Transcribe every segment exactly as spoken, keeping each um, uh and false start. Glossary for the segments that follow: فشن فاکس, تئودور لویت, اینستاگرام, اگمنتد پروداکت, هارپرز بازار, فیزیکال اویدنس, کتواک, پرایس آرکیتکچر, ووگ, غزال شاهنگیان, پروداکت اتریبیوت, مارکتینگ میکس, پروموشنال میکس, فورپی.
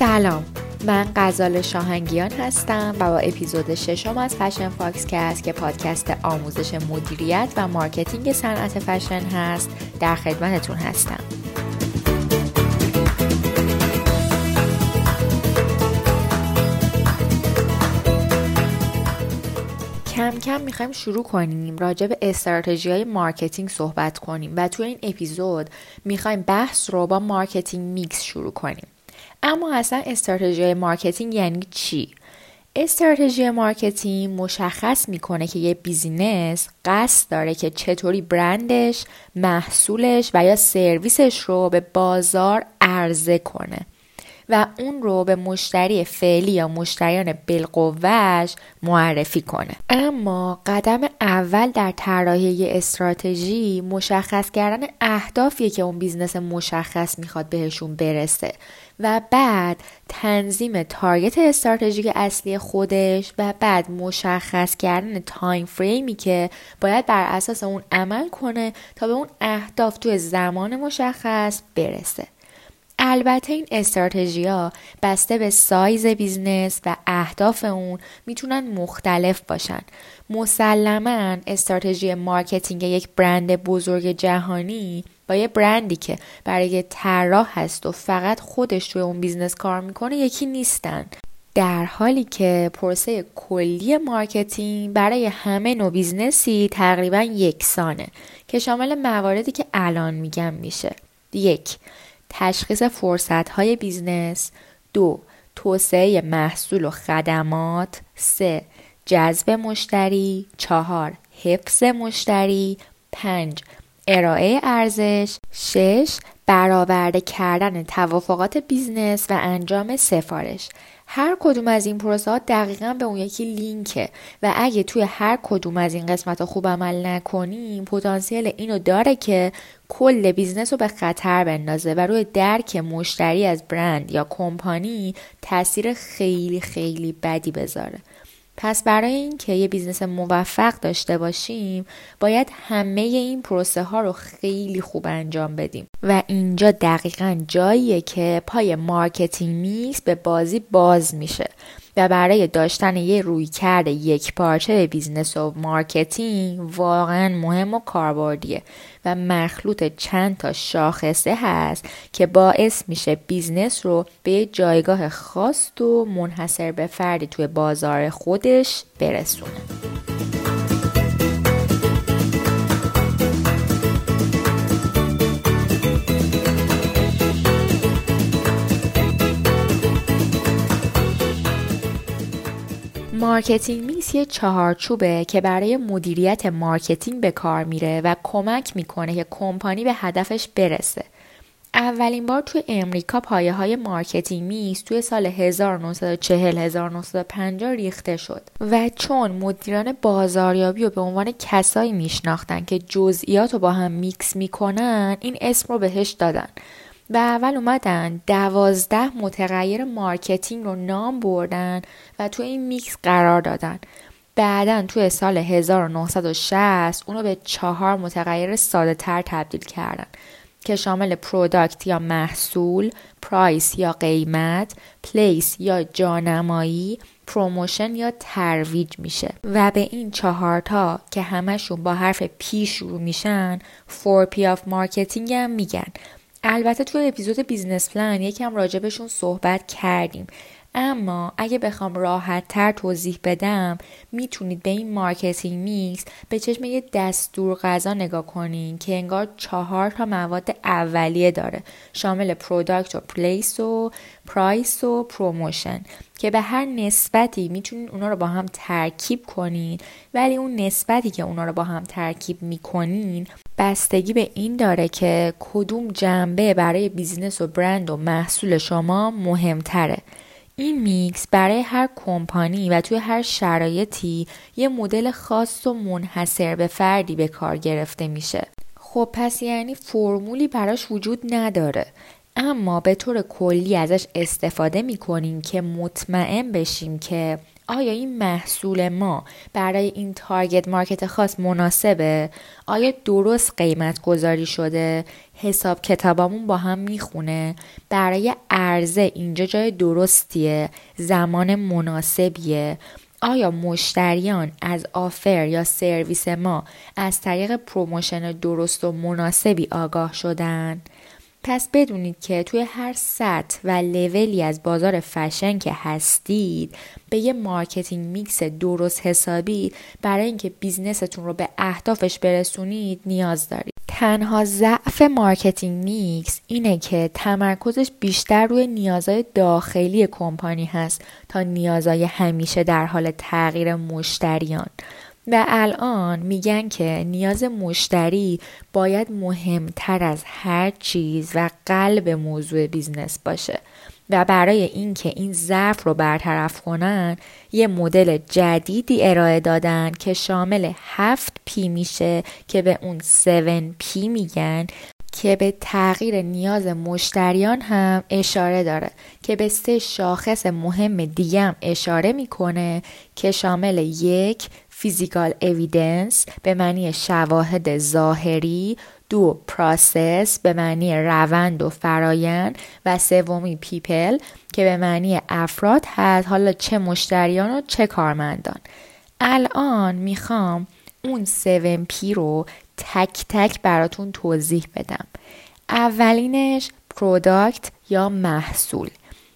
سلام، من غزال شاهنگیان هستم و با اپیزود ششم از فشن فاکس که است که پادکست آموزش مدیریت و مارکتینگ صنعت فشن هست در خدمتتون هستم. کم کم میخوایم شروع کنیم راجع به استراتژی‌های مارکتینگ صحبت کنیم و توی این اپیزود میخوایم بحث رو با مارکتینگ میکس شروع کنیم. اما اصلا استراتژی مارکتینگ یعنی چی؟ استراتژی مارکتینگ مشخص میکنه که یه بیزینس قصد داره که چطوری برندش، محصولش و یا سرویسش رو به بازار عرضه کنه و اون رو به مشتری فعلی یا مشتریان بالقوهش معرفی کنه. اما قدم اول در طراحی استراتژی مشخص کردن اهدافیه که اون بیزنس مشخص میخواد بهشون برسه و بعد تنظیم تارگت استراتژیک اصلی خودش و بعد مشخص کردن تایم فریمی که باید بر اساس اون عمل کنه تا به اون اهداف توی زمان مشخص برسه. البته این استراتژی‌ها بسته به سایز بیزنس و اهداف اون میتونن مختلف باشن. مسلماً استراتژی مارکتینگ یک برند بزرگ جهانی با یه برندی که برای طراح هست و فقط خودش توی اون بیزنس کار میکنه یکی نیستن. در حالی که پروسه کلی مارکتینگ برای همه نوع بیزنسی تقریباً یکسانه که شامل مواردی که الان میگم میشه. یک، تشخیص فرصت‌های بیزنس. دو، توسعه محصول و خدمات. سه، جذب مشتری. چهار، حفظ مشتری. پنج، ارائه ارزش. شش، برآورده کردن توافقات بیزنس و انجام سفارش. هر کدوم از این پروسه‌ها دقیقاً به اون یکی لینکه و اگه توی هر کدوم از این قسمت‌ها خوب عمل نکنیم پتانسیل اینو داره که کل بیزنس رو به خطر بندازه و روی درک مشتری از برند یا کمپانی تاثیر خیلی خیلی بدی بذاره. پس برای این که یه بیزنس موفق داشته باشیم باید همه این پروسه ها رو خیلی خوب انجام بدیم و اینجا دقیقاً جاییه که پای مارکتینگ میکس به بازی باز میشه و برای داشتن یه رویکرد یک پارچه به بیزنس و مارکتینگ واقعاً مهم و کاربردیه و مخلوط چند تا شاخصه هست که باعث میشه بیزنس رو به جایگاه خاص و منحصر به فردی توی بازار خودش برسونه. مارکتینگ میکس یه چهارچوبه که برای مدیریت مارکتینگ به کار میره و کمک میکنه که کمپانی به هدفش برسه. اولین بار توی امریکا پایه های مارکتینگ میکس توی سال هزار و نهصد و چهل تا هزار و نهصد و پنجاه ریخته شد و چون مدیران بازاریابی رو به عنوان کسایی میشناختن که جزئیات رو با هم میکس میکنن این اسم رو بهش دادن. و اول اومدن دوازده متغیر مارکتینگ رو نام بردن و توی این میکس قرار دادن. بعدن توی سال هزار و نهصد و شصت اونو به چهار متغیر ساده تر تبدیل کردن که شامل پروداکت یا محصول، پرایس یا قیمت، پلیس یا جانمایی، پروموشن یا ترویج میشه و به این چهارتا که همشون با حرف پی شروع میشن فورپی آف مارکتینگ هم میگن. البته توی اپیزود بیزنس پلان یکم راجبشون صحبت کردیم اما اگه بخوام راحت تر توضیح بدم میتونید به این مارکتینگ میکس به چشم یه دستور غذا نگاه کنین که انگار چهار تا مواد اولیه داره شامل پروداکت و پلیس و پرایس و پروموشن که به هر نسبتی میتونین اونا رو با هم ترکیب کنین ولی اون نسبتی که اونا رو با هم ترکیب میکنین بستگی به این داره که کدوم جنبه برای بیزینس و برند و محصول شما مهمتره. این میکس برای هر کمپانی و توی هر شرایطی یه مدل خاص و منحصر به فردی به کار گرفته میشه. خب پس یعنی فرمولی براش وجود نداره اما به طور کلی ازش استفاده میکنیم که مطمئن بشیم که آیا این محصول ما برای این تارگت مارکت خاص مناسبه؟ آیا درست قیمت گذاری شده؟ حساب کتابامون با هم میخونه؟ برای عرضه اینجا جای درستیه؟ زمان مناسبیه؟ آیا مشتریان از آفر یا سرویس ما از طریق پروموشن درست و مناسبی آگاه شدن؟ پس بدونید که توی هر سطح و لولی از بازار فشن که هستید به یه مارکتینگ میکس درست حسابی برای اینکه بیزنستون رو به اهدافش برسونید نیاز دارید. تنها ضعف مارکتینگ میکس اینه که تمرکزش بیشتر روی نیازهای داخلی کمپانی هست تا نیازهای همیشه در حال تغییر مشتریان. و الان میگن که نیاز مشتری باید مهمتر از هر چیز و قلب موضوع بیزنس باشه و برای اینکه این ضعف رو برطرف کنن یه مدل جدیدی ارائه دادن که شامل هفت پی میشه که به اون هفت پی میگن که به تغییر نیاز مشتریان هم اشاره داره، که به سه شاخص مهم دیگه هم اشاره میکنه که شامل یک فیزیکال اویدنس به معنی شواهد ظاهری، دو پروسس به معنی روند و فرایند و سومی پیپل که به معنی افراد هست، حالا چه مشتریان و چه کارمندان. الان میخوام اون هفت پی رو تک تک براتون توضیح بدم. اولینش پروداکت یا محصول.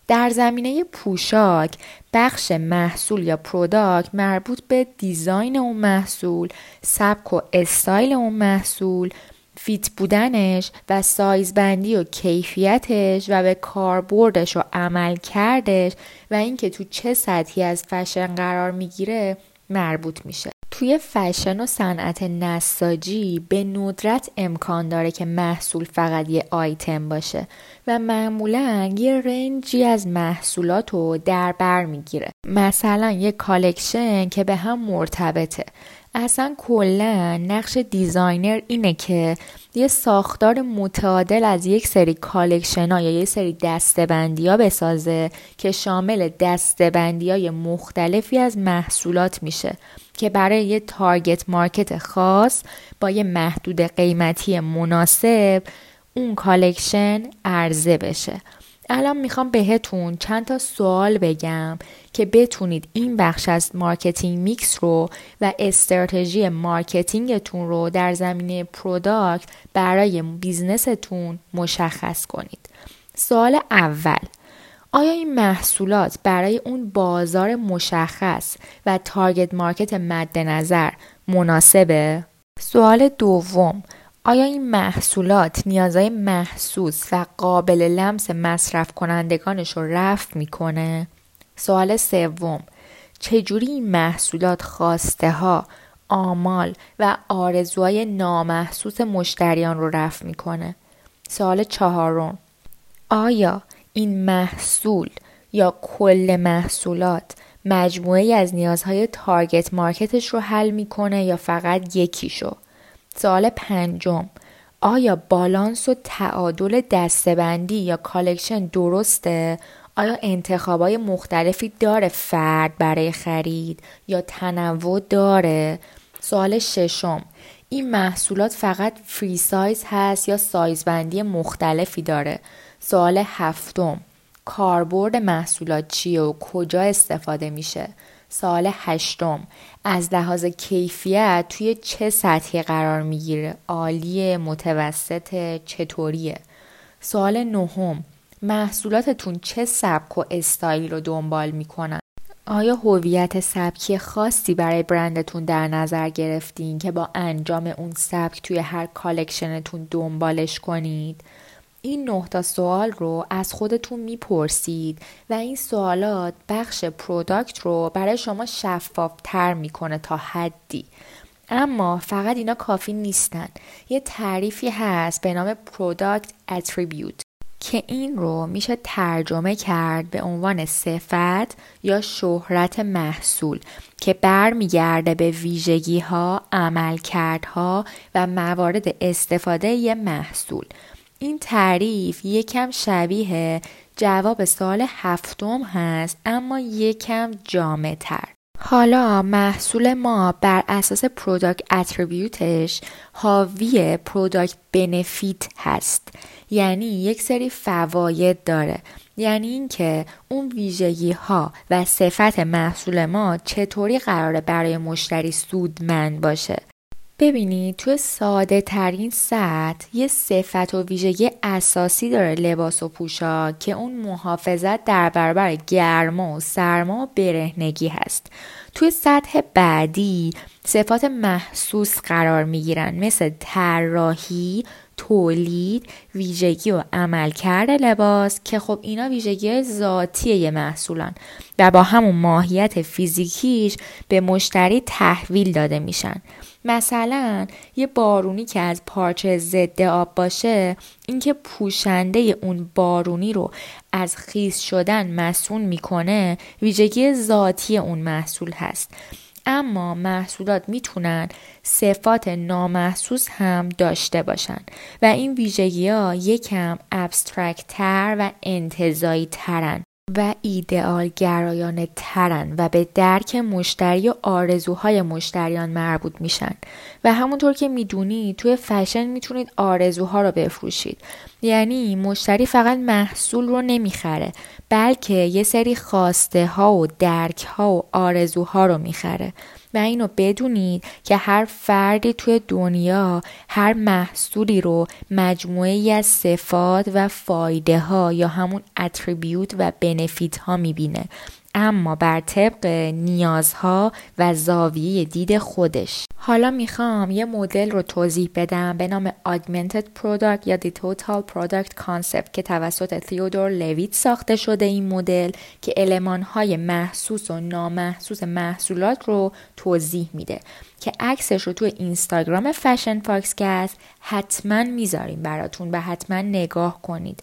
در زمینه پوشاک بخش محصول یا پروداکت مربوط به دیزاین اون محصول، سبک و استایل اون محصول، فیت بودنش و سایز بندی و کیفیتش و به کاربردش و عمل کردش و اینکه تو چه سطحی از فشن قرار میگیره مربوط میشه. توی فشن و صنعت نساجی به ندرت امکان داره که محصول فقط یه آیتم باشه و معمولاً یه رنجی از محصولات رو در بر میگیره. مثلا یه کالکشن که به هم مرتبطه. اصلا کلاً نقش دیزاینر اینه که یه ساختار متعادل از یک سری کالکشن‌ها یا یک سری دسته‌بندی‌ها بسازه که شامل دسته‌بندی‌های مختلفی از محصولات میشه که برای یه تارگت مارکت خاص با یه محدود قیمتی مناسب اون کالکشن عرضه بشه. الان میخوام بهتون چند تا سوال بگم که بتونید این بخش از مارکتینگ میکس رو و استراتژی مارکتینگتون رو در زمینه پروداکت برای بیزنستون مشخص کنید. سوال اول، آیا این محصولات برای اون بازار مشخص و تارگت مارکت مد نظر مناسبه؟ سوال دوم، آیا این محصولات نیازهای محسوس و قابل لمس مصرف کنندگانش رو رفع میکنه؟ سوال سوم، چجوری این محصولات خواسته ها، آمال و آرزوهای نامحسوس مشتریان رو رفع میکنه؟ سوال چهارم، آیا این محصول یا کل محصولات مجموعه‌ای از نیازهای تارگت مارکتش رو حل میکنه یا فقط یکیشو؟ سوال پنجم، آیا بالانس و تعادل دسته‌بندی یا کالکشن درسته؟ آیا انتخابای مختلفی داره فرد برای خرید یا تنوع داره؟ سوال ششم، این محصولات فقط فری سایز هست یا سایز بندی مختلفی داره؟ سوال هفتم، کاربرد محصولات چیه و کجا استفاده میشه؟ سوال هشتم، از لحاظ کیفیت توی چه سطحی قرار میگیره؟ عالیه، متوسطه، چطوریه؟ سوال نهم، محصولاتتون چه سبک و استایل رو دنبال میکنن؟ آیا هویت سبکی خاصی برای برندتون در نظر گرفتین که با انجام اون سبک توی هر کالکشنتون دنبالش کنید؟ این نه تا سوال رو از خودتون میپرسید و این سوالات بخش پروداکت رو برای شما شفافتر میکنه تا حدی. اما فقط اینا کافی نیستن. یه تعریفی هست به نام پروداکت اتریبیوت که این رو میشه ترجمه کرد به عنوان صفت یا شهرت محصول که برمیگرده به ویژگی ها، عملکردها و موارد استفاده یه محصول. این تعریف یکم شبیه جواب سوال هفتم هست اما یکم جامع‌تر. حالا محصول ما بر اساس پروداکت اتریبیوتش حاوی پروداکت بنفیت هست، یعنی یک سری فواید داره، یعنی اینکه اون ویژگی ها و صفت محصول ما چطوری قراره برای مشتری سودمند باشه. ببینید توی ساده ترین سطح یه صفت و ویژگی اساسی داره لباس و پوشاک که اون محافظت در برابر گرما و سرما و برهنگی هست. توی سطح بعدی صفات محسوس قرار میگیرن، مثل طراحی، تولید، ویژگی و عملکرد لباس، که خب اینا ویژگی ذاتی یه محصولن و با همون ماهیت فیزیکیش به مشتری تحویل داده میشن. مثلا یه بارونی که از پارچه ضد آب باشه، اینکه پوشنده اون بارونی رو از خیس شدن مسون میکنه ویژگی ذاتی اون محصول هست. اما محصولات میتونن صفات نامحسوس هم داشته باشن و این ویژگی ها یکم ابسترکت تر و انتزاعی ترن و ایدئال گرایانه ترن و به درک مشتری و آرزوهای مشتریان مربوط میشن. و همونطور که میدونی توی فشن میتونید آرزوها رو بفروشید، یعنی مشتری فقط محصول رو نمیخره بلکه یه سری خواسته ها و درک ها و آرزوها رو میخره. و اینو بدونید که هر فردی توی دنیا هر محصولی رو مجموعه‌ای از صفات و فایده ها یا همون اتریبیوت و بنفیت ها میبینه، اما بر طبق نیازها و زاویه دید خودش. حالا میخوام یه مدل رو توضیح بدم به نام اگمنتد پروداکت یا دی توتال پروداکت کانسپت که توسط تئودور لویت ساخته شده. این مدل که المان‌های محسوس و نامحسوس محصولات رو توضیح میده که عکسش رو تو اینستاگرام فشن فاکس که هست حتما میذاریم براتون و حتما نگاه کنید.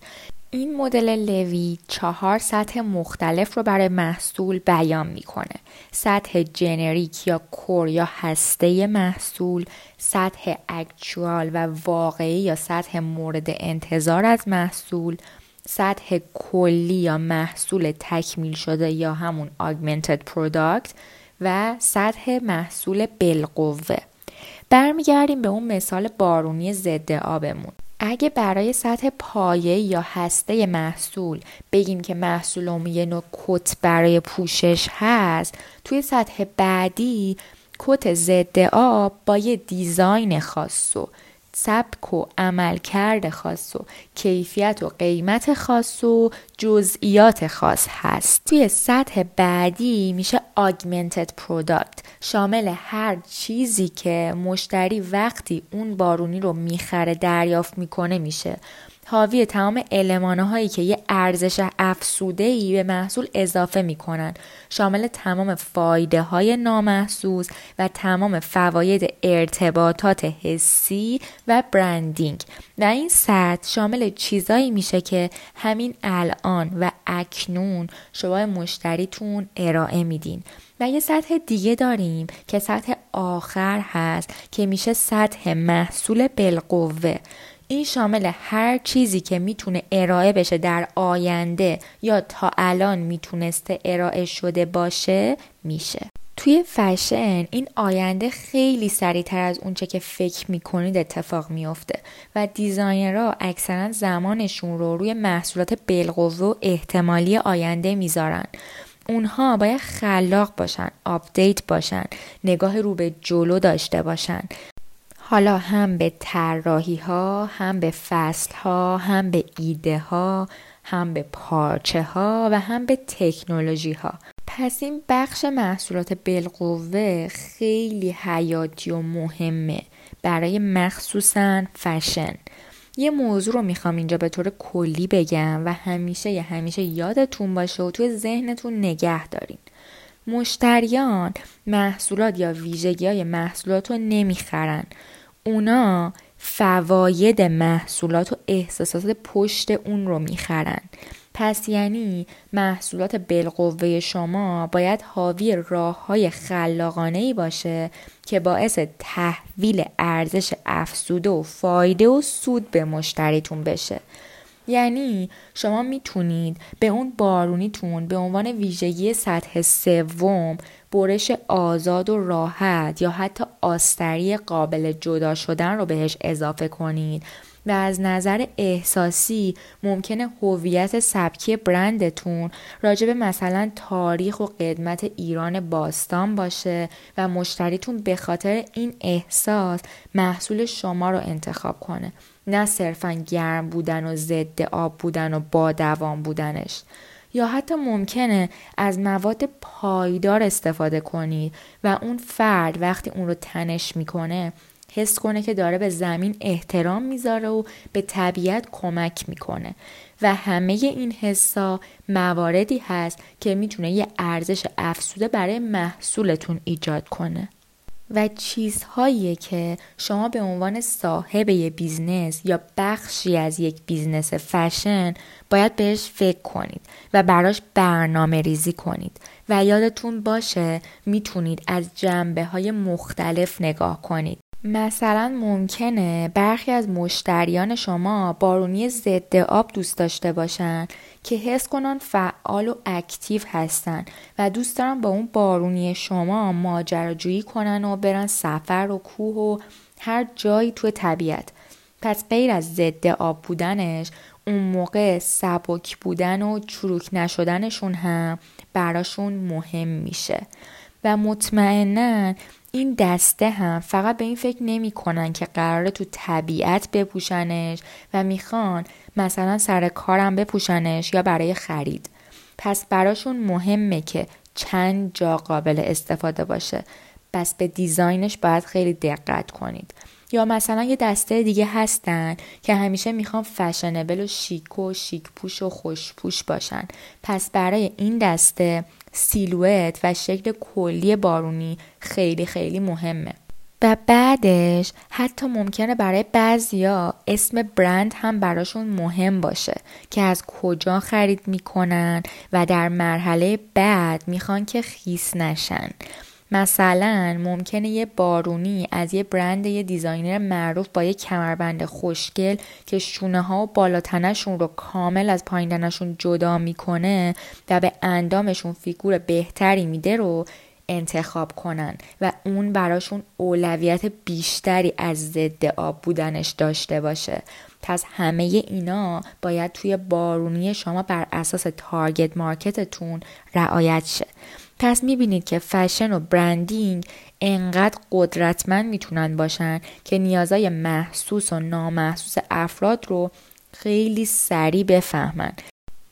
این مدل لوی چهار سطح مختلف رو برای محصول بیان میکنه: سطح جنریک یا کور یا هسته محصول، سطح اکچوال و واقعی یا سطح مورد انتظار از محصول، سطح کلی یا محصول تکمیل شده یا همون augmented product و سطح محصول بالقوه. برمیگردیم به اون مثال بارونی ضد آبمون. اگه برای سطح پایه یا هسته محصول بگیم که محصولم یه نوع کت برای پوشش هست، توی سطح بعدی کت ضد آب با یه دیزاین خاص و سبک و عملکرد خاص و کیفیت و قیمت خاص و جزئیات خاص هست. توی سطح بعدی میشه augmented product، شامل هر چیزی که مشتری وقتی اون بارونی رو میخره دریافت میکنه میشه، حاوی تمام المان‌هایی که یه ارزش افزوده‌ای به محصول اضافه میکنن، شامل تمام فایده های نامحسوس و تمام فواید ارتباطات حسی و برندینگ. و این سطح شامل چیزایی میشه که همین الان و اکنون شما مشتریتون ارائه میدین. و یه سطح دیگه داریم که سطح آخر هست که میشه سطح محصول بالقوه. این شامل هر چیزی که میتونه ارائه بشه در آینده یا تا الان میتونسته ارائه شده باشه میشه. توی فشن این آینده خیلی سریعتر از اونچه که فکر میکنید اتفاق میفته و دیزاینرها اکثرا زمانشون رو روی محصولات بالقوه و احتمالی آینده میذارن. اونها باید خلاق باشن، آپدیت باشن، نگاه رو به جلو داشته باشن. حالا هم به طراحی ها، هم به فصل ها، هم به ایده ها، هم به پارچه ها و هم به تکنولوژی ها. پس این بخش محصولات بالقوه خیلی حیاتی و مهمه برای مخصوصاً فشن. یه موضوع رو میخوام اینجا به طور کلی بگم و همیشه یه همیشه یادتون باشه و توی ذهنتون نگه دارین. مشتریان محصولات یا ویژگی‌های محصولات رو نمیخرن، اونا فواید محصولات و احساسات پشت اون رو میخرن. پس یعنی محصولات بالقوه شما باید حاوی راه‌های خلاقانه‌ای باشه که باعث تحویل ارزش افزوده و فایده و سود به مشتریتون بشه. یعنی شما میتونید به اون بارونیتون به عنوان ویژگی سطح سوم، برش آزاد و راحت یا حتی آستری قابل جدا شدن رو بهش اضافه کنید و از نظر احساسی ممکنه هویت سبکی برندتون راجب مثلا تاریخ و قدمت ایران باستان باشه و مشتریتون به خاطر این احساس محصول شما رو انتخاب کنه، نه صرفاً گرم بودن و ضد آب بودن و با دوام بودنش. یا حتی ممکنه از مواد پایدار استفاده کنید و اون فرد وقتی اون رو تنش میکنه حس کنه که داره به زمین احترام میذاره و به طبیعت کمک میکنه و همه این حسا مواردی هست که میتونه یه ارزش افزوده برای محصولتون ایجاد کنه و چیزهایی که شما به عنوان صاحب یک بیزنس یا بخشی از یک بیزنس فشن باید بهش فکر کنید و براش برنامه ریزی کنید و یادتون باشه میتونید از جنبه‌های مختلف نگاه کنید. مثلا ممکنه برخی از مشتریان شما بارونی ضد آب دوست داشته باشن که حس کنن فعال و اکتیو هستن و دوست دارن با اون بارونی شما ماجراجویی کنن و برن سفر و کوه و هر جایی توی طبیعت. پس غیر از ضد آب بودنش، اون موقع سبک بودن و چروک نشدنشون هم براشون مهم میشه و مطمئناً این دسته هم فقط به این فکر نمی کنن که قراره تو طبیعت بپوشنش و میخوان مثلا سر کارم بپوشنش یا برای خرید. پس براشون مهمه که چند جا قابل استفاده باشه. پس به دیزاینش باید خیلی دقت کنید. یا مثلا یه دسته دیگه هستن که همیشه میخوان فشنبل و شیک و شیک پوش و خوش پوش باشن. پس برای این دسته سیلوئت و شکل کلی بارونی خیلی خیلی مهمه و بعدش حتی ممکنه برای بعضیا اسم برند هم براشون مهم باشه که از کجا خرید میکنن و در مرحله بعد میخوان که خیس نشن. مثلا ممکنه یه بارونی از یه برند یه دیزاینر معروف با یه کمربند خوشگل که شونه ها و بالاتنشون رو کامل از پایین‌تنشون جدا میکنه و به اندامشون فیگور بهتری میده رو انتخاب کنن و اون براشون اولویت بیشتری از ضد آب بودنش داشته باشه. پس همه اینا باید توی بارونی شما بر اساس تارگت مارکتتون رعایت شه. پس میبینید که فشن و برندینگ انقدر قدرتمند میتونن باشن که نیازهای محسوس و نامحسوس افراد رو خیلی سریع بفهمن.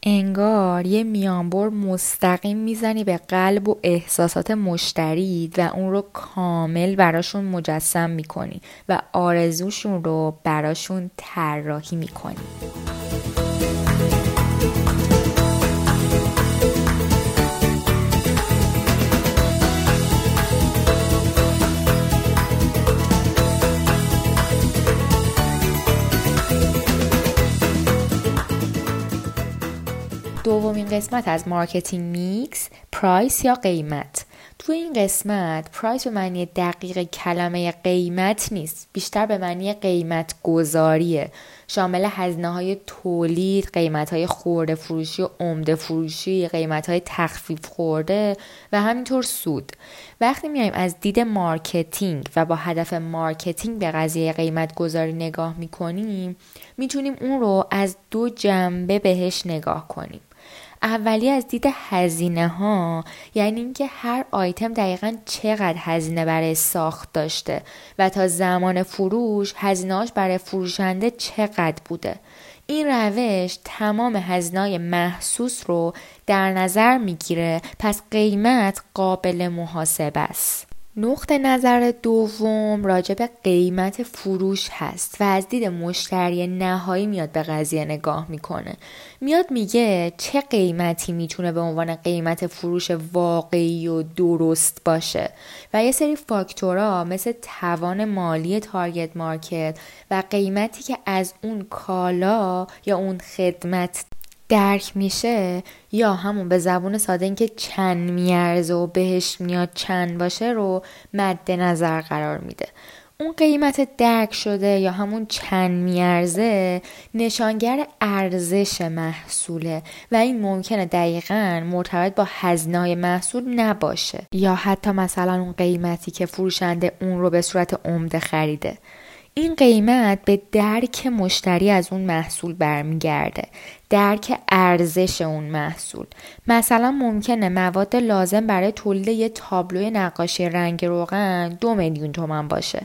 انگار یه میانبر مستقیم میزنی به قلب و احساسات مشتری و اون رو کامل براشون مجسم میکنی و آرزوشون رو براشون طراحی میکنی. دومین قسمت از مارکتینگ میکس، پرایس یا قیمت. توی این قسمت پرایس به معنی دقیق کلمه قیمت نیست، بیشتر به معنی قیمت گذاریه، شامل هزینه‌های تولید، قیمت‌های خورده فروشی و عمده فروشی، قیمت‌های تخفیف خورده و همینطور سود. وقتی میایم از دید مارکتینگ و با هدف مارکتینگ به قضیه قیمت گذاری نگاه می‌کنیم، می‌تونیم اون رو از دو جنبه بهش نگاه کنیم. اولی از دید هزینه ها، یعنی اینکه هر آیتم دقیقاً چقدر هزینه برای ساخت داشته و تا زمان فروش هزینه‌اش برای فروشنده چقدر بوده. این روش تمام هزینه‌های محسوس رو در نظر میگیره، پس قیمت قابل محاسبه است. نقطه نظر دوم راجع به قیمت فروش هست و از دید مشتری نهایی میاد به قضیه نگاه میکنه. میاد میگه چه قیمتی میتونه به عنوان قیمت فروش واقعی و درست باشه و یه سری فاکتورها مثل توان مالی تارگت مارکت و قیمتی که از اون کالا یا اون خدمت درک میشه، یا همون به زبون ساده این که چند میارزه و بهش میاد چند باشه رو مد نظر قرار میده. اون قیمت درک شده یا همون چند میارزه نشانگر ارزش محصوله و این ممکنه دقیقاً مرتبط با هزینه‌های محصول نباشه یا حتی مثلا اون قیمتی که فروشنده اون رو به صورت عمده خریده. این قیمت به درک مشتری از اون محصول برمیگرده، درک ارزش اون محصول. مثلا ممکنه مواد لازم برای تولید یه تابلوی نقاشی رنگ روغن دو میلیون تومان باشه،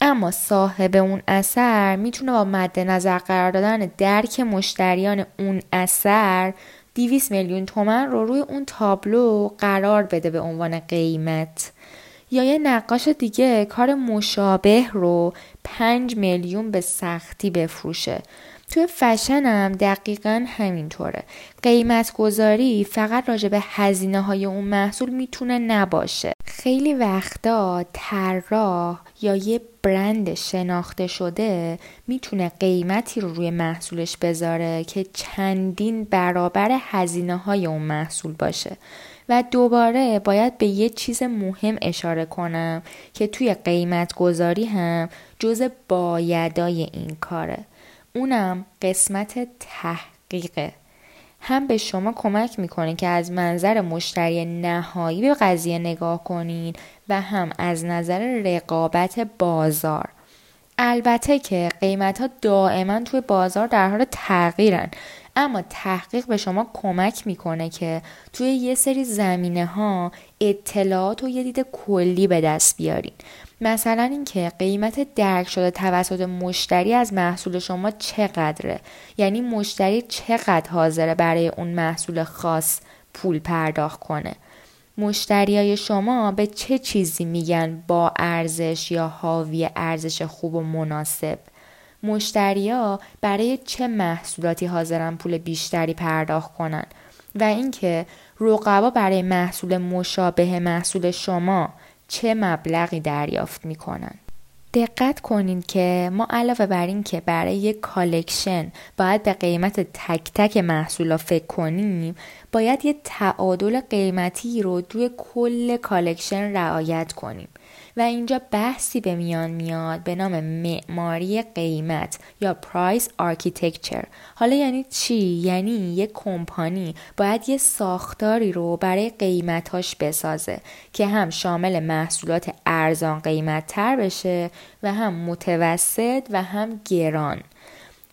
اما صاحب اون اثر میتونه با مد نظر قرار دادن درک مشتریان اون اثر دویست میلیون تومان رو روی اون تابلو قرار بده به عنوان قیمت. یا یه نقاش دیگه کار مشابه رو پنج میلیون به سختی بفروشه. توی فشن هم دقیقاً همینطوره. قیمت گذاری فقط راجع به هزینه های اون محصول میتونه نباشه. خیلی وقتا طراح یا یه برند شناخته شده میتونه قیمتی رو روی محصولش بذاره که چندین برابر هزینه های اون محصول باشه. و دوباره باید به یه چیز مهم اشاره کنم که توی قیمت گذاری هم جزء بایدای این کاره. اونم قسمت تحقیقه. هم به شما کمک میکنه که از منظر مشتری نهایی به قضیه نگاه کنین و هم از نظر رقابت بازار. البته که قیمت‌ها دائما توی بازار در حال تغییرن، اما تحقیق به شما کمک میکنه که توی یه سری زمینه ها اطلاعات و یه دید کلی به دست بیارین. مثلا اینکه قیمت درک شده توسط مشتری از محصول شما چقدره، یعنی مشتری چقدر حاضره برای اون محصول خاص پول پرداخت کنه. مشتریای شما به چه چیزی میگن با ارزش یا حاوی ارزش خوب و مناسب؟ مشتریا برای چه محصولاتی حاضرن پول بیشتری پرداخت کنن؟ و اینکه رقبا برای محصول مشابه محصول شما چه مبلغی دریافت میکنن؟ دقت کنین که ما علاوه بر این که برای یک کالکشن باید به قیمت تک تک محصولا فکر کنیم، باید یه تعادل قیمتی رو توی کل کالکشن رعایت کنیم و اینجا بحثی به میان میاد به نام معماری قیمت یا پرایس آرکیتکچر. حالا یعنی چی؟ یعنی یک کمپانی باید یه ساختاری رو برای قیمتاش بسازه که هم شامل محصولات ارزان قیمت تر بشه و هم متوسط و هم گران.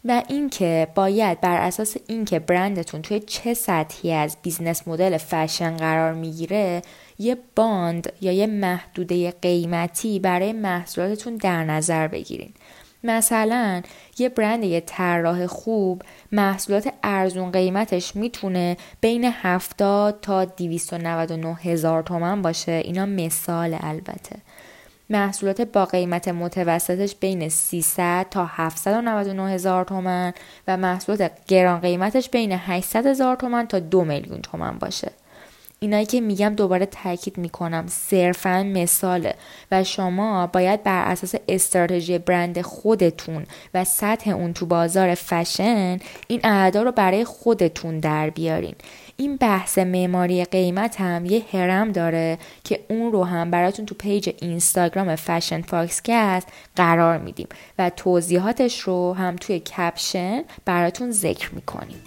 و اینکه باید بر اساس اینکه برندتون توی چه سطحی از بیزنس مدل فشن قرار میگیره یه باند یا یه محدوده قیمتی برای محصولاتتون در نظر بگیرین. مثلا یه برند یه طراح خوب محصولات ارزون قیمتش میتونه بین هفتاد تا دویست و نود و نه هزار تومان باشه. اینا مثال، البته محصولات با قیمت متوسطش بین سیصد تا هفتصد و نود و نه هزار تومان و محصولات گران قیمتش بین هشتصد هزار تومان تا دو میلیون تومان باشه. اینایی که میگم دوباره تاکید میکنم صرفاً مثاله و شما باید بر اساس استراتژی برند خودتون و سطح اون تو بازار فشن این اعداد رو برای خودتون در بیارین. این بحث معماری قیمت هم یه هرم داره که اون رو هم براتون تو پیج اینستاگرام فشن فاکس کست قرار میدیم و توضیحاتش رو هم توی کپشن براتون ذکر میکنیم.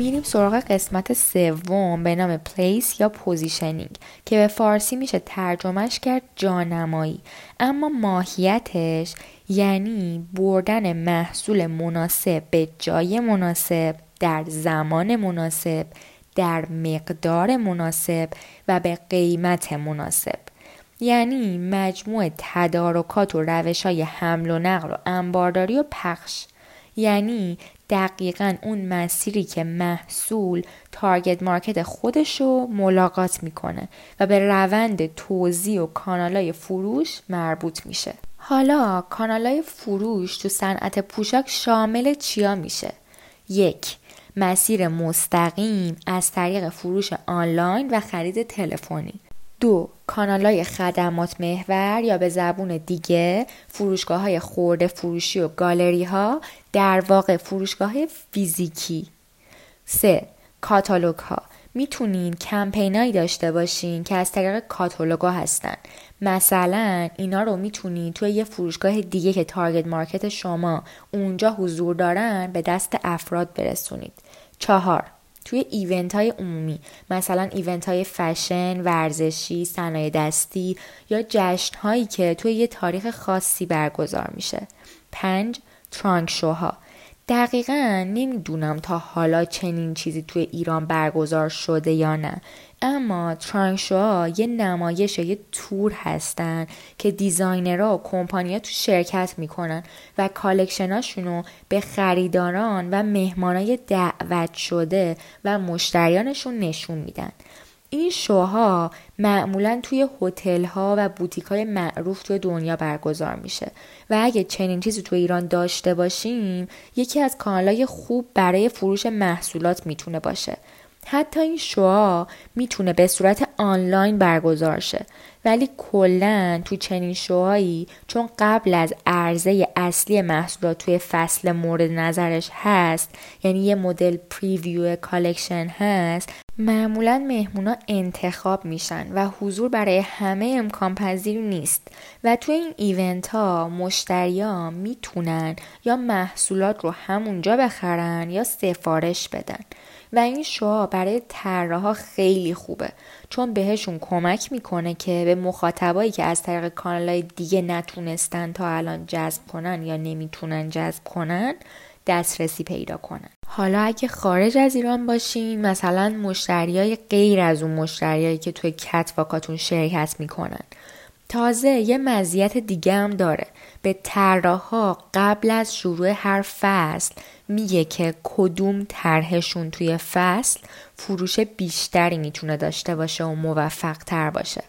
میریم سراغ قسمت سوم به نام پلیس یا پوزیشنینگ که به فارسی میشه ترجمهش کرد جانمایی، اما ماهیتش یعنی بردن محصول مناسب به جای مناسب، در زمان مناسب، در مقدار مناسب و به قیمت مناسب. یعنی مجموع تدارکات و روش‌های حمل و نقل و انبارداری و پخش، یعنی دقیقاً اون مسیری که محصول تارگت مارکت خودشو ملاقات میکنه و به روند توزیع و کانالای فروش مربوط میشه. حالا کانالای فروش تو صنعت پوشاک شامل چیا میشه؟ یک، مسیر مستقیم از طریق فروش آنلاین و خرید تلفنی. دو، کانال‌های خدمات محور یا به زبون دیگه فروشگاه‌های خرده فروشی و گالری‌ها، در واقع فروشگاه‌های فیزیکی. سه، کاتالوگ‌ها. میتونین کمپینایی داشته باشین که از طریق کاتالوگ‌ها هستن. مثلا اینا رو میتونین توی یه فروشگاه دیگه که تارگت مارکت شما اونجا حضور دارن به دست افراد برسونید. چهار، توی ایونت های عمومی، مثلا ایونت های فشن، ورزشی، صنایع دستی یا جشن هایی که توی یه تاریخ خاصی برگزار میشه. پنج، ترانک شوها. دقیقاً نمیدونم تا حالا چنین چیزی توی ایران برگزار شده یا نه، اما ترانک شوها یه نمایش، یه تور هستن که دیزاینرها و کمپانی‌ها تو شرکت میکنن و کالکشناشونو به خریداران و مهمانای دعوت شده و مشتریانشون نشون میدن. این شوها معمولاً توی هتل‌ها و بوتیک‌های معروف توی دنیا برگزار میشه و اگه چنین چیزی توی ایران داشته باشیم یکی از کانال‌های خوب برای فروش محصولات میتونه باشه. حتی این شوها میتونه به صورت آنلاین برگزار شه، ولی کلاً تو چنین شوهایی چون قبل از عرضه اصلی محصولات توی فصل مورد نظرش هست، یعنی یه مدل پریویو کالکشن هست، معمولاً مهمونا انتخاب میشن و حضور برای همه امکان پذیر نیست و توی این ایونت ها مشتریان میتونن یا محصولات رو همونجا بخرن یا سفارش بدن و این شوها برای طراحا خیلی خوبه چون بهشون کمک میکنه که به مخاطبایی که از طریق کانال‌های دیگه نتونستن تا الان جذب کنن یا نمیتونن جذب کنن دسترسی پیدا کنن. حالا اگه خارج از ایران باشین، مثلا مشتریای غیر از اون مشتریایی که توی کتواکاتون شرکت میکنن، تازه یه مزیت دیگه هم داره. به طراحا قبل از شروع هر فصل میگه که کدوم طرحشون توی فصل فروش بیشتری میتونه داشته باشه و موفق تر باشه.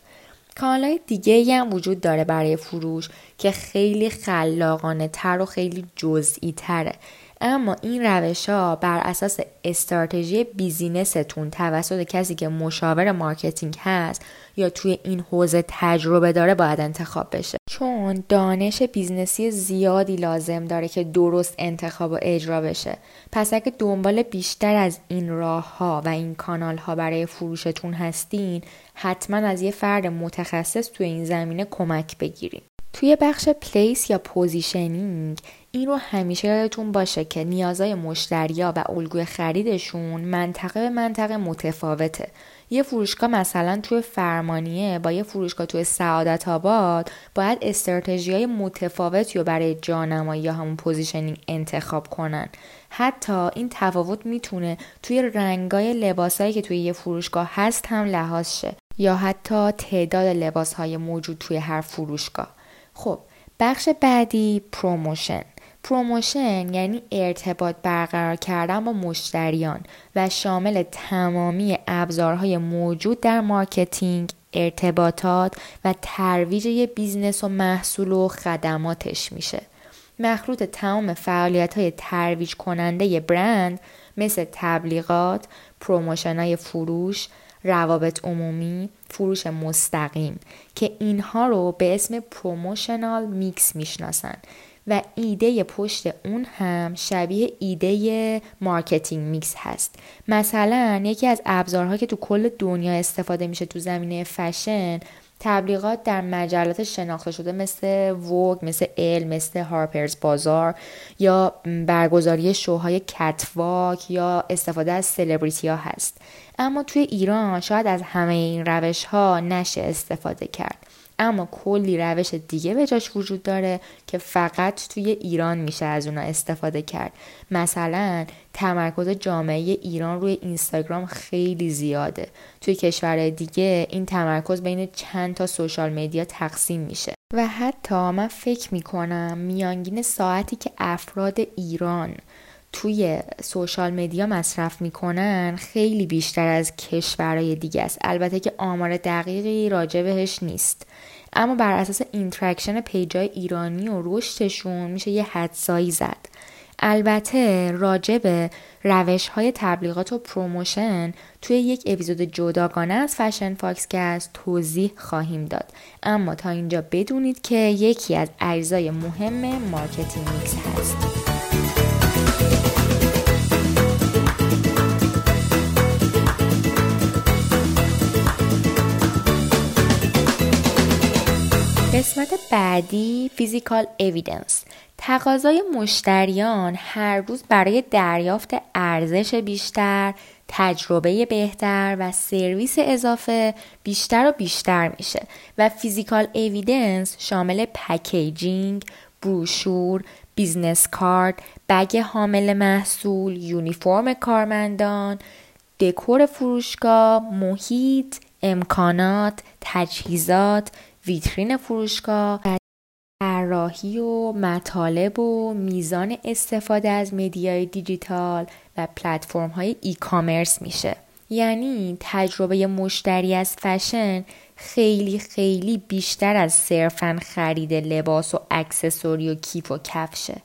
کانال‌های دیگه‌ای هم وجود داره برای فروش که خیلی خلاقانه تر و خیلی جزئی تره، اما این روش‌ها بر اساس استراتژی بیزینستون توسط کسی که مشاور مارکتینگ هست یا توی این حوزه تجربه داره باید انتخاب بشه، چون دانش بیزنسی زیادی لازم داره که درست انتخاب و اجرا بشه. پس اگه دنبال بیشتر از این راه‌ها و این کانال‌ها برای فروشتون هستین، حتما از یه فرد متخصص توی این زمینه کمک بگیرین. توی بخش پلیس یا پوزیشنینگ این رو همیشه یادتون باشه که نیازهای مشتریا و الگوی خریدشون منطقه به منطقه متفاوته. یه فروشگاه مثلا توی فرمانیه با یه فروشگاه توی سعادت آباد باید استراتژی‌های متفاوتی رو برای جانمایی یا همون پوزیشنینگ انتخاب کنن. حتی این تفاوت میتونه توی رنگای لباسایی که توی یه فروشگاه هست هم لحاظ شه یا حتی تعداد لباس‌های موجود توی هر فروشگاه. خب بخش بعدی پروموشن. پروموشن یعنی ارتباط برقرار کردن با مشتریان و شامل تمامی ابزارهای موجود در مارکتینگ، ارتباطات و ترویج یه بیزنس و محصول و خدماتش میشه. مخلوط تمام فعالیت‌های ترویج کننده ی برند مثل تبلیغات، پروموشن‌های فروش، روابط عمومی، فروش مستقیم که اینها رو به اسم پروموشنال میکس میشناسن و ایده پشت اون هم شبیه ایده مارکتینگ میکس هست. مثلا یکی از ابزارها که تو کل دنیا استفاده میشه تو زمینه فشن، تبلیغات در مجلات شناخته شده مثل ووگ، مثل ال، مثل هارپرز بازار یا برگزاری شوهای کتواک یا استفاده از سلبریتی ها هست. اما توی ایران شاید از همه این روش ها نشه استفاده کرد، اما کلی روش دیگه به جاش وجود داره که فقط توی ایران میشه از اونا استفاده کرد. مثلا تمرکز جامعه ایران روی اینستاگرام خیلی زیاده. توی کشورهای دیگه این تمرکز بین چند تا سوشال مدیا تقسیم میشه و حتی من فکر میکنم میانگین ساعتی که افراد ایران توی سوشال مدیا مصرف میکنن خیلی بیشتر از کشورهای دیگه است. البته که آمار دقیقی راجع بهش نیست، اما بر اساس اینتراکشن پیجای ایرانی و رشدشون میشه یه حدسایی زد. البته راجع به روش‌های تبلیغات و پروموشن توی یک اپیزود جداگانه از فشن فاکس که از توضیح خواهیم داد. اما تا اینجا بدونید که یکی از اجزای مهم مارکتینگ میکس هست. قسمت بعدی فیزیکال اویدنس، تقاضای مشتریان هر روز برای دریافت ارزش بیشتر، تجربه بهتر و سرویس اضافه بیشتر و بیشتر میشه و فیزیکال اویدنس شامل پکیجینگ، بروشور، بیزنس کارت، بگ حامل محصول، یونیفرم کارمندان، دکور فروشگاه، محیط، امکانات، تجهیزات، ویترین فروشگاه، طراحی و مطالب و میزان استفاده از مدیای دیجیتال و پلتفرم های ای کامرس میشه. یعنی تجربه مشتری از فشن خیلی خیلی بیشتر از صرفاً خرید لباس و اکسسوری و کیف و کفشه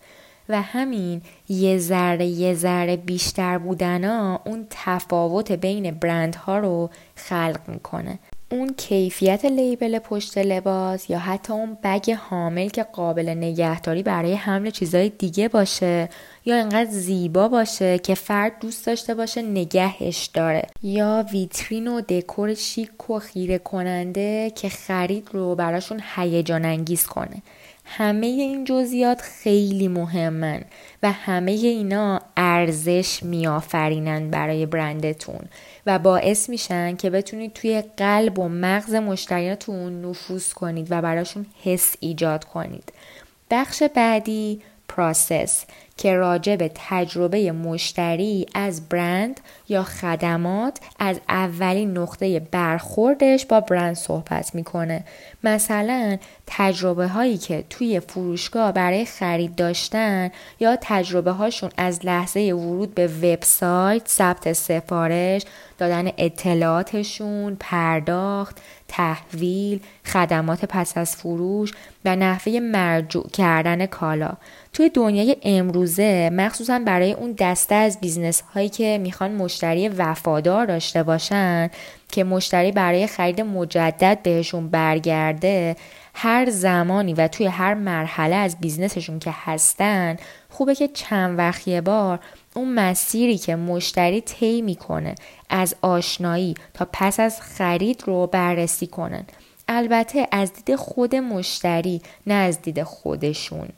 و همین یه ذره یه ذره بیشتر بودن ها اون تفاوت بین برند ها رو خلق میکنه. اون کیفیت لیبل پشت لباس یا حتی اون بگ حامل که قابل نگهداری برای حمل چیزای دیگه باشه یا اینقدر زیبا باشه که فرد دوست داشته باشه نگهش داره یا ویترین و دکور شیک و خیره کننده که خرید رو براشون هیجان انگیز کنه. همه این جزئیات خیلی مهمن و همه اینا ارزش میآفرینن برای برندتون و باعث میشن که بتونید توی قلب و مغز مشتریاتون نفوذ کنید و براشون حس ایجاد کنید. بخش بعدی پروسس که راجع به تجربه مشتری از برند یا خدمات از اولین نقطه برخوردش با برند صحبت میکنه. مثلا تجربه هایی که توی فروشگاه برای خرید داشتن یا تجربه هاشون از لحظه ورود به وبسایت، ثبت سفارش، دادن اطلاعاتشون، پرداخت، تحویل، خدمات پس از فروش و نحوه مرجوع کردن کالا. توی دنیای امروزه مخصوصا برای اون دسته از بیزنس هایی که میخوان مشتری وفادار داشته باشن که مشتری برای خرید مجدد بهشون برگرده، هر زمانی و توی هر مرحله از بیزنسشون که هستن خوبه که چند وقت یه بار اون مسیری که مشتری طی میکنه از آشنایی تا پس از خرید رو بررسی کنن. البته از دید خود مشتری نه از دید خودشون.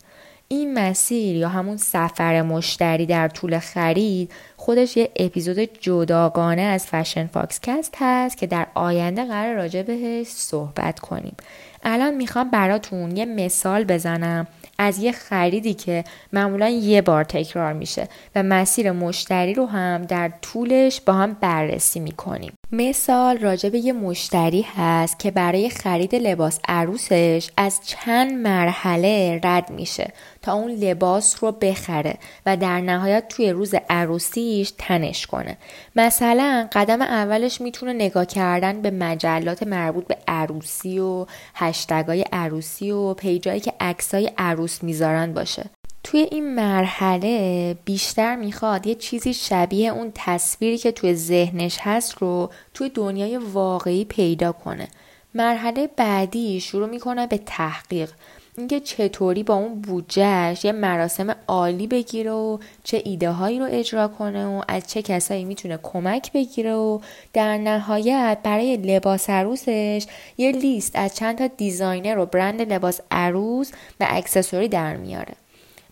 این مسیر یا همون سفر مشتری در طول خرید خودش یه اپیزود جداگانه از فشن فاکسکست هست که در آینده قرار راجع بهش صحبت کنیم. الان میخوام براتون یه مثال بزنم از یه خریدی که معمولا یه بار تکرار میشه و مسیر مشتری رو هم در طولش با هم بررسی میکنیم. مثال راجع به یه مشتری هست که برای خرید لباس عروسش از چند مرحله رد میشه تا اون لباس رو بخره و در نهایت توی روز عروسیش تنش کنه. مثلا قدم اولش میتونه نگاه کردن به مجلات مربوط به عروسی و هشتگای عروسی و پیجایی که عکسای عروس میذارن باشه. توی این مرحله بیشتر میخواد یه چیزی شبیه اون تصویری که توی ذهنش هست رو توی دنیای واقعی پیدا کنه. مرحله بعدی شروع میکنه به تحقیق، اینکه چطوری با اون بودجهش یه مراسم عالی بگیره و چه ایده هایی رو اجرا کنه و از چه کسایی میتونه کمک بگیره و در نهایت برای لباس عروسش یه لیست از چند تا دیزاینر و برند لباس عروس و اکسسوری در میاره.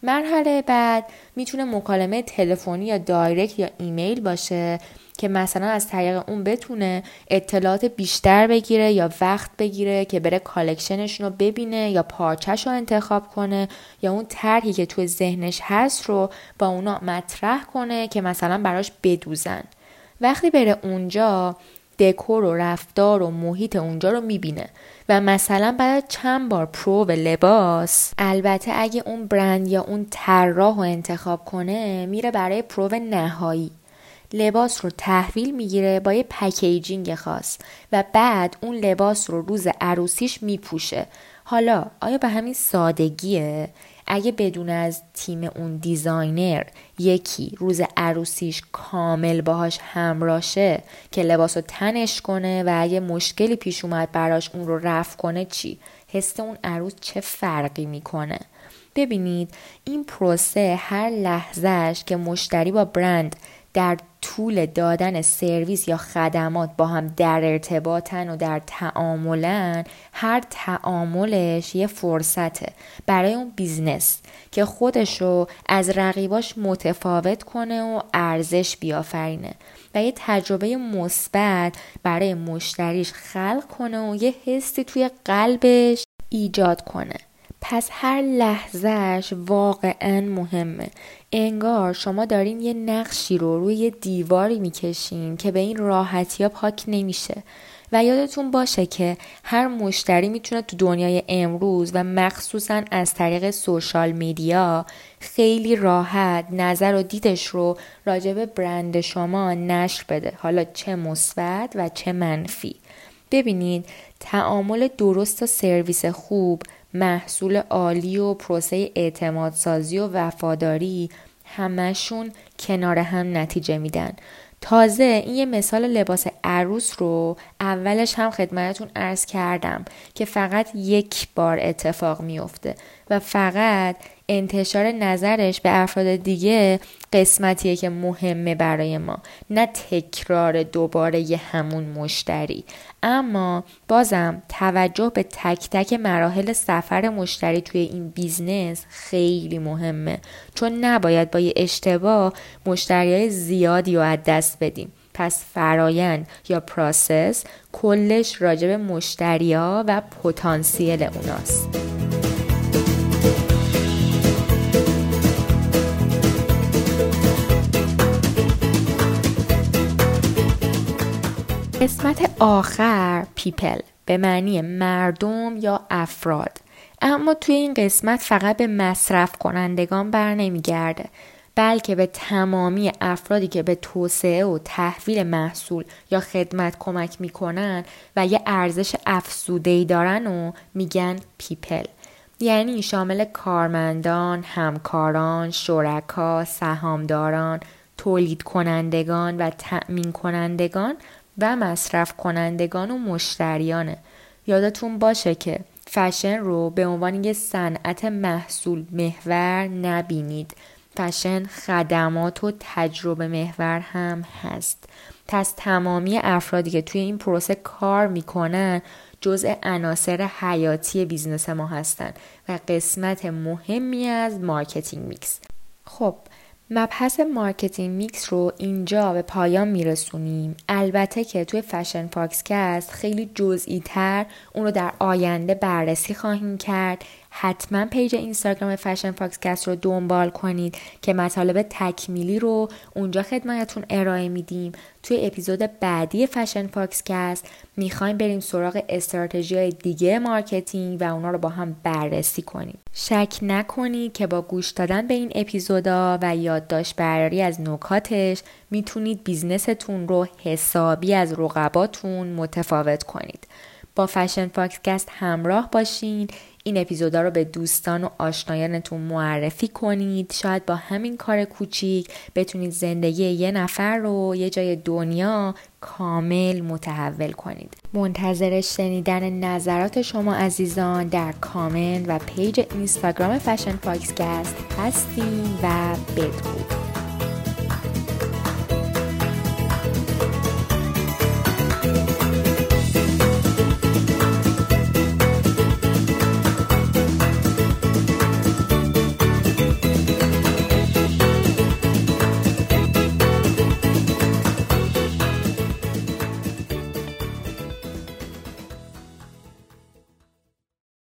مرحله بعد میتونه مکالمه تلفنی یا دایرکت یا ایمیل باشه که مثلا از طریق اون بتونه اطلاعات بیشتر بگیره یا وقت بگیره که بره کالکشنشون رو ببینه یا پارچه‌ش رو انتخاب کنه یا اون طرحی که تو ذهنش هست رو با اونا مطرح کنه که مثلا براش بدوزن. وقتی بره اونجا دکور و رفتار و محیط اونجا رو میبینه و مثلا بعد چند بار پرو لباس، البته اگه اون برند یا اون طراح رو انتخاب کنه، میره برای پرو نهایی. لباس رو تحویل میگیره با یه پکیجینگ خاص و بعد اون لباس رو روز عروسیش میپوشه. حالا آیا به همین سادگیه؟ اگه بدون از تیم اون دیزاینر یکی روز عروسیش کامل باهاش همراشه که لباس رو تنش کنه و اگه مشکلی پیش اومد براش اون رو رفع کنه چی؟ حس اون عروس چه فرقی میکنه؟ ببینید این پروسه هر لحظهش که مشتری با برند در طول دادن سرویس یا خدمات با هم در ارتباطن و در تعاملن، هر تعاملش یه فرصته برای اون بیزنس که خودشو از رقیباش متفاوت کنه و ارزش بیافرینه و یه تجربه مثبت برای مشتریش خلق کنه و یه حسی توی قلبش ایجاد کنه. پس هر لحظهش واقعاً مهمه. انگار شما دارین یه نقشی رو روی یه دیواری میکشین که به این راحتی‌ها پاک نمیشه. و یادتون باشه که هر مشتری میتونه تو دنیای امروز و مخصوصاً از طریق سوشال میدیا خیلی راحت نظر و دیدش رو راجع به برند شما نشر بده. حالا چه مثبت و چه منفی. ببینید تعامل درست و سرویس خوب، محصول عالی و پروسه اعتمادسازی و وفاداری همشون کنار هم نتیجه میدن. تازه این یه مثال لباس عروس رو اولش هم خدمتتون عرض کردم که فقط یک بار اتفاق میفته و فقط انتشار نظرش به افراد دیگه قسمتیه که مهمه برای ما، نه تکرار دوباره یه همون مشتری. اما بازم توجه به تک تک مراحل سفر مشتری توی این بیزنس خیلی مهمه، چون نباید با یه اشتباه مشتریای زیادی رو از دست بدیم. پس فرایند یا پروسس کلش راجع به مشتری‌ها و پتانسیل اوناست. قسمت آخر پیپل به معنی مردم یا افراد، اما توی این قسمت فقط به مصرف کنندگان بر نمیگرده، بلکه به تمامی افرادی که به توسعه و تحویل محصول یا خدمت کمک میکنن و یه ارزش افزوده‌ای دارن و میگن پیپل. یعنی شامل کارمندان، همکاران، شرکا، سهامداران، تولید کنندگان و تأمین کنندگان و مصرف کنندگان و مشتریانه. یادتون باشه که فشن رو به عنوان یه صنعت محصول محور نبینید. فشن خدمات و تجربه محور هم هست. پس تمامی افرادی که توی این پروسه کار میکنن جزء عناصر حیاتی بیزنس ما هستن و قسمت مهمی از مارکتینگ میکس. خب مبحث مارکتینگ میکس رو اینجا به پایان میرسونیم. البته که توی فشن فاکس کست خیلی جزئی تر اون رو در آینده بررسی خواهیم کرد. حتما پیج اینستاگرام فشن فاکس کست رو دنبال کنید که مطالب تکمیلی رو اونجا خدمتتون ارائه میدیم. توی اپیزود بعدی فشن فاکس کست میخوایم بریم سراغ استراتژی‌های دیگه مارکتینگ و اونا رو با هم بررسی کنیم. شک نکنید که با گوش دادن به این اپیزودا و یادداشت برداری از نکاتش میتونید بیزنستون رو حسابی از رقباتون متفاوت کنید. با فشن فاکس کست همراه باشین، این اپیزودا رو به دوستان و آشنایانتون معرفی کنید. شاید با همین کار کوچیک بتونید زندگی یه نفر رو یه جای دنیا کامل متحول کنید. منتظر شنیدن نظرات شما عزیزان در کامنت و پیج اینستاگرام فشن فاکس کست هستیم و بدرود.